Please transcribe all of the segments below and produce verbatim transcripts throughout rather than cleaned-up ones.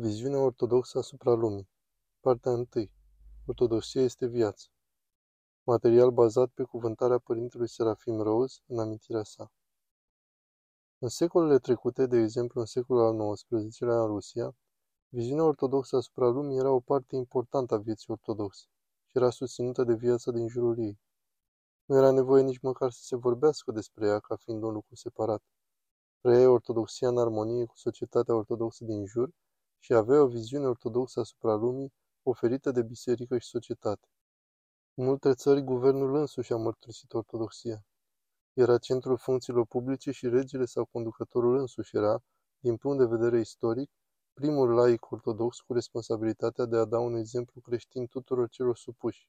Viziunea ortodoxă asupra lumii. Partea întâi. Ortodoxia este viață. Material bazat pe cuvântarea părintelui Serafim Rose în amintirea sa. În secolele trecute, de exemplu în secolul al nouăsprezecelea în Rusia, viziunea ortodoxă asupra lumii era o parte importantă a vieții ortodoxe și era susținută de viața din jurul ei. Nu era nevoie nici măcar să se vorbească despre ea ca fiind un lucru separat. Trăia ortodoxia în armonie cu societatea ortodoxă din jur și avea o viziune ortodoxă asupra lumii oferită de biserică și societate. În multe țări, guvernul însuși a mărturisit ortodoxia. Era centrul funcțiilor publice și regele sau conducătorul însuși era, din punct de vedere istoric, primul laic ortodox cu responsabilitatea de a da un exemplu creștin tuturor celor supuși.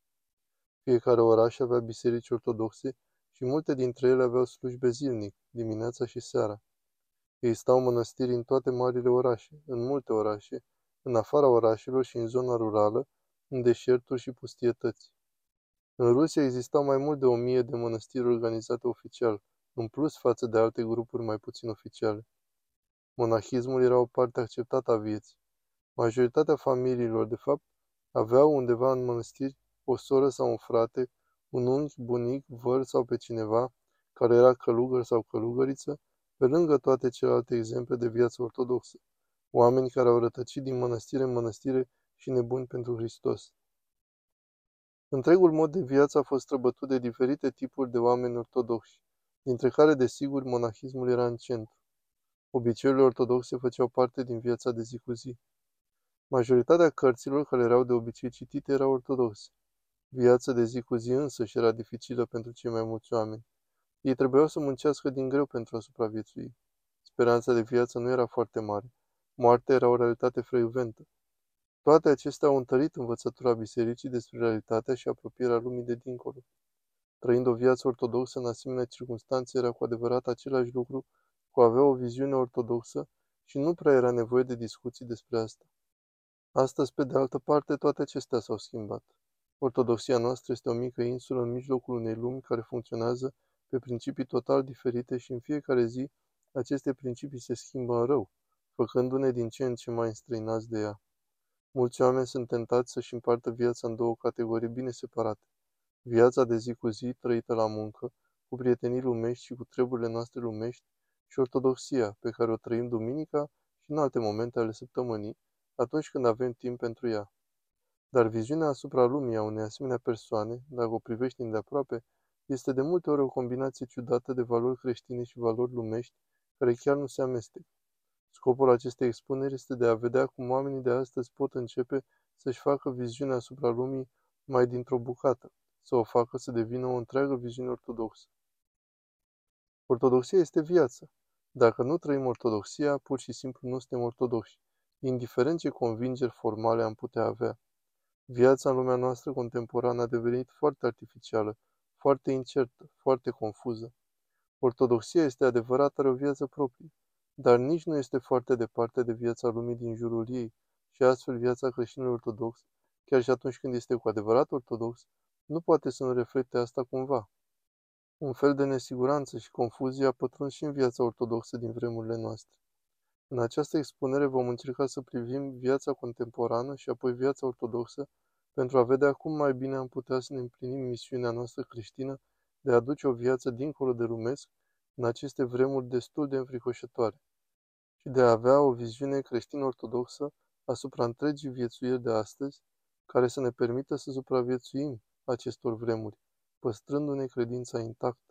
Fiecare oraș avea biserici ortodoxe și multe dintre ele aveau slujbe zilnic, dimineața și seara. Existau mănăstiri în toate marile orașe, în multe orașe, în afara orașelor și în zona rurală, în deșerturi și pustietăți. În Rusia existau mai mult de o mie de mănăstiri organizate oficial, în plus față de alte grupuri mai puțin oficiale. Monahismul era o parte acceptată a vieții. Majoritatea familiilor, de fapt, aveau undeva în mănăstiri o soră sau un frate, un unchi, bunic, văr sau pe cineva, care era călugăr sau călugăriță, pe lângă toate celelalte exemple de viață ortodoxă, oameni care au rătăcit din mănăstire în mănăstire și nebuni pentru Hristos. Întregul mod de viață a fost străbătut de diferite tipuri de oameni ortodoxi, dintre care, desigur, monahismul era în centru. Obiceiurile ortodoxe făceau parte din viața de zi cu zi. Majoritatea cărților care erau de obicei citite erau ortodoxe. Viața de zi cu zi însăși era dificilă pentru cei mai mulți oameni. Ei trebuiau să muncească din greu pentru a supraviețui. Speranța de viață nu era foarte mare. Moartea era o realitate frecventă. Toate acestea au întărit învățătura bisericii despre realitatea și apropierea lumii de dincolo. Trăind o viață ortodoxă în asemenea circunstanțe era cu adevărat același lucru cu a avea o viziune ortodoxă și nu prea era nevoie de discuții despre asta. Astăzi, pe de altă parte, toate acestea s-au schimbat. Ortodoxia noastră este o mică insulă în mijlocul unei lumi care funcționează pe principii total diferite și în fiecare zi aceste principii se schimbă în rău, făcându-ne din ce în ce mai înstrăinați de ea. Mulți oameni sunt tentați să-și împartă viața în două categorii bine separate. Viața de zi cu zi, trăită la muncă, cu prietenii lumești și cu treburile noastre lumești, și ortodoxia, pe care o trăim duminica și în alte momente ale săptămânii, atunci când avem timp pentru ea. Dar viziunea asupra lumii a unei asemenea persoane, dacă o privești îndeaproape, este de multe ori o combinație ciudată de valori creștine și valori lumești, care chiar nu se amestecă. Scopul acestei expuneri este de a vedea cum oamenii de astăzi pot începe să-și facă viziunea asupra lumii mai dintr-o bucată, să o facă să devină o întreagă viziune ortodoxă. Ortodoxia este viață. Dacă nu trăim ortodoxia, pur și simplu nu suntem ortodoxi, indiferent ce convingeri formale am putea avea. Viața în lumea noastră contemporană a devenit foarte artificială, foarte incertă, foarte confuză. Ortodoxia este adevărat, are o viață proprie, dar nici nu este foarte departe de viața lumii din jurul ei și astfel viața creștinului ortodox, chiar și atunci când este cu adevărat ortodox, nu poate să nu reflecte asta cumva. Un fel de nesiguranță și confuzie a pătruns și în viața ortodoxă din vremurile noastre. În această expunere vom încerca să privim viața contemporană și apoi viața ortodoxă pentru a vedea cum mai bine am putea să ne împlinim misiunea noastră creștină de a aduce o viață dincolo de lumesc în aceste vremuri destul de înfricoșătoare și de a avea o viziune creștin-ortodoxă asupra întregii viețuiri de astăzi care să ne permită să supraviețuim acestor vremuri, păstrându-ne credința intactă.